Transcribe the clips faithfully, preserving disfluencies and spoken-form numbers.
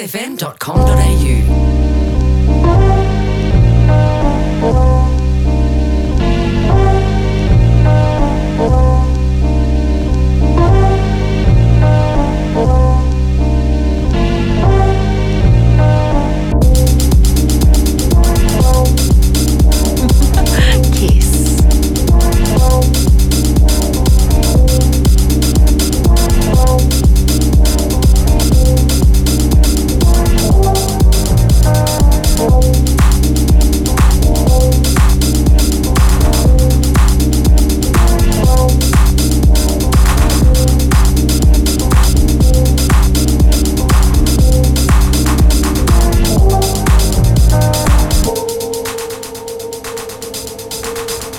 kissfm dot com dot a u.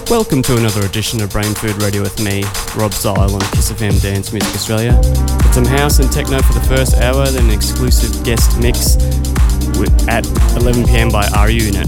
Welcome to another edition of Brain Food Radio with me, Rob Zile, on KissFM Dance Music Australia. It's some house and techno for the first hour, then an exclusive guest mix at eleven p m by R U Unit.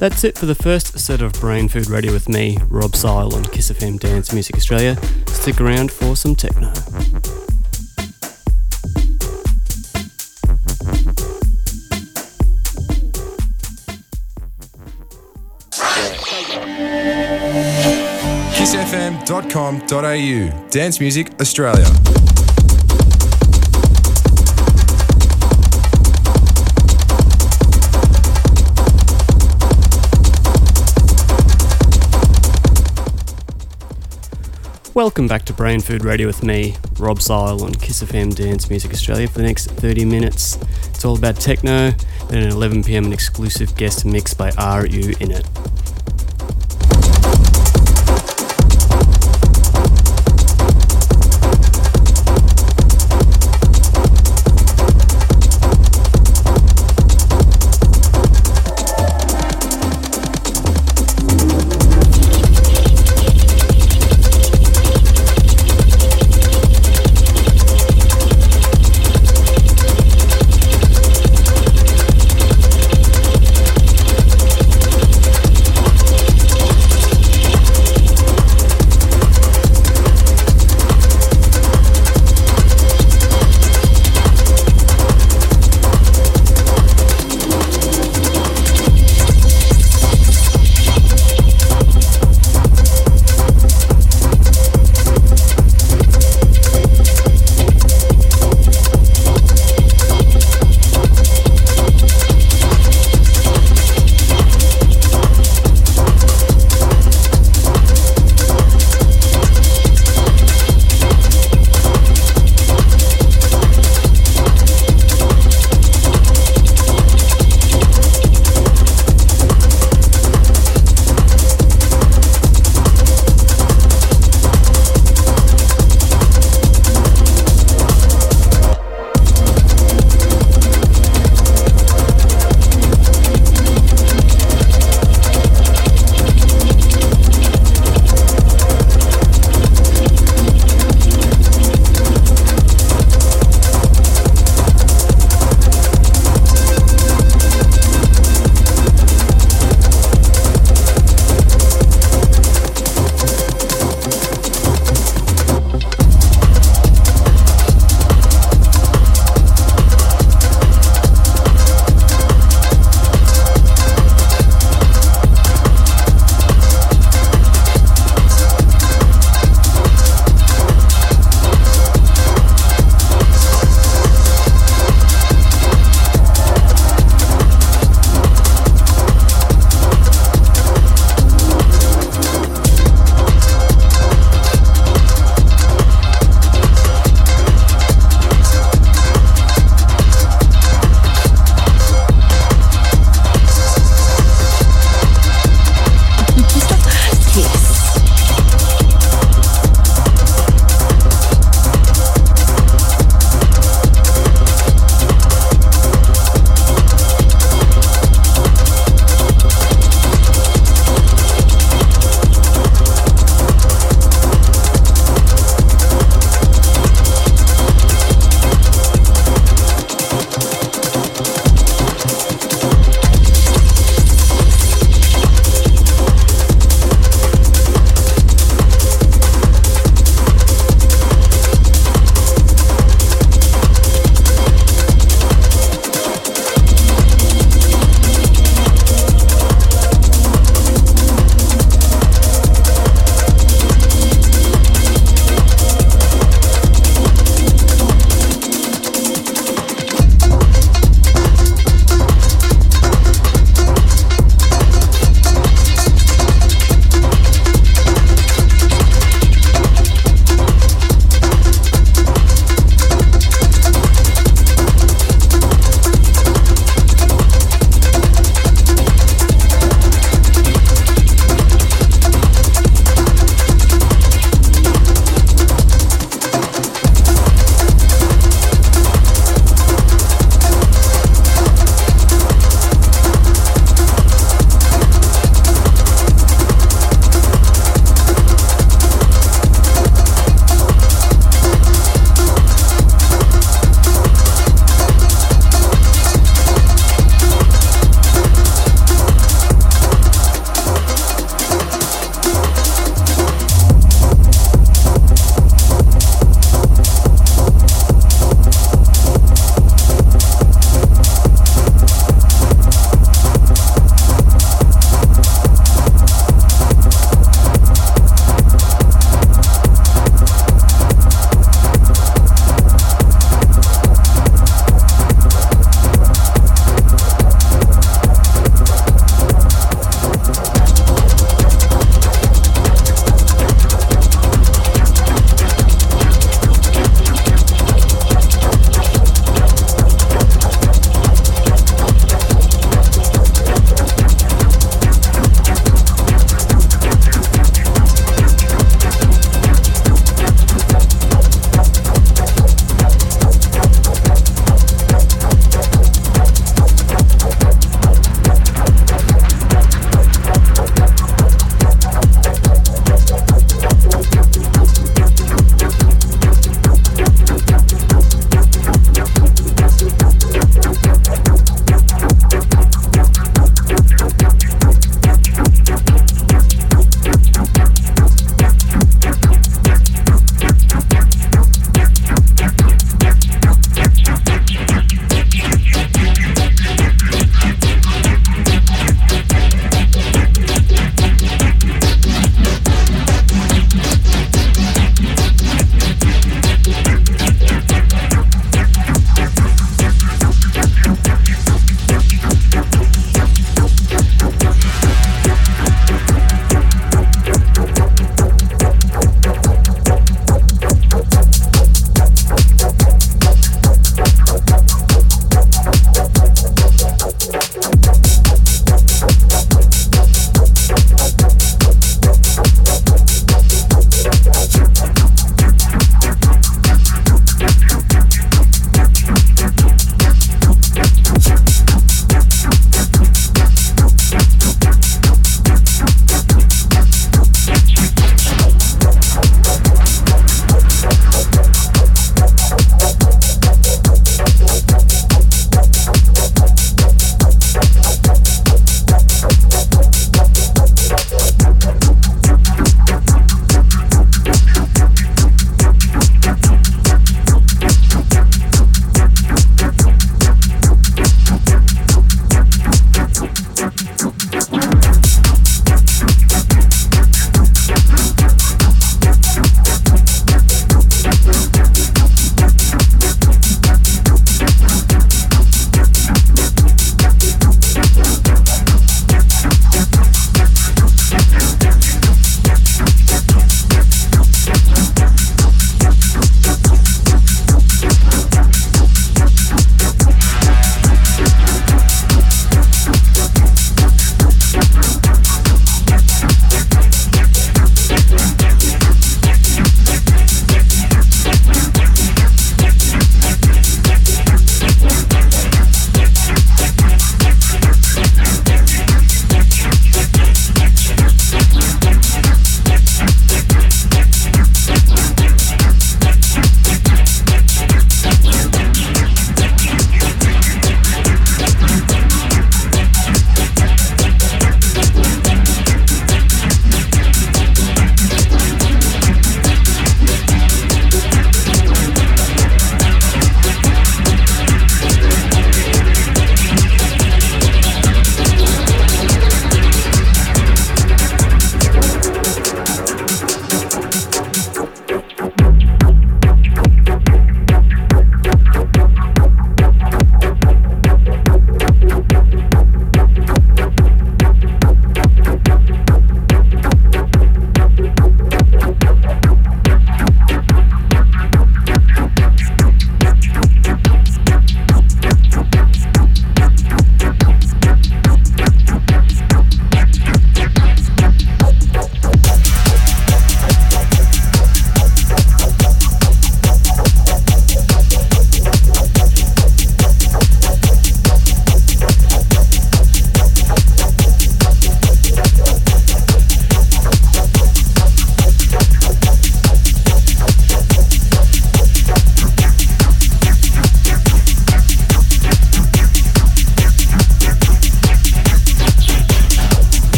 That's it for the first set of Brain Food Radio with me, Rob Zile, on KissFM Dance Music Australia. Stick around for some techno. kiss f m dot com dot a u Dance Music Australia. Welcome back to Brain Food Radio with me, Rob Zile, on KissFM Dance Music Australia for the next thirty minutes. It's all about techno, then at eleven p m an exclusive guest mix by R U Unit.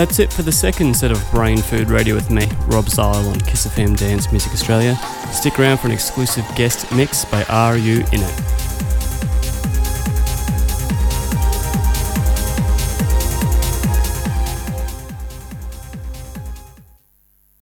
That's it for the second set of Brain Food Radio with me, Rob Zile, on KissFM Dance Music Australia. Stick around for an exclusive guest mix by R U Unit.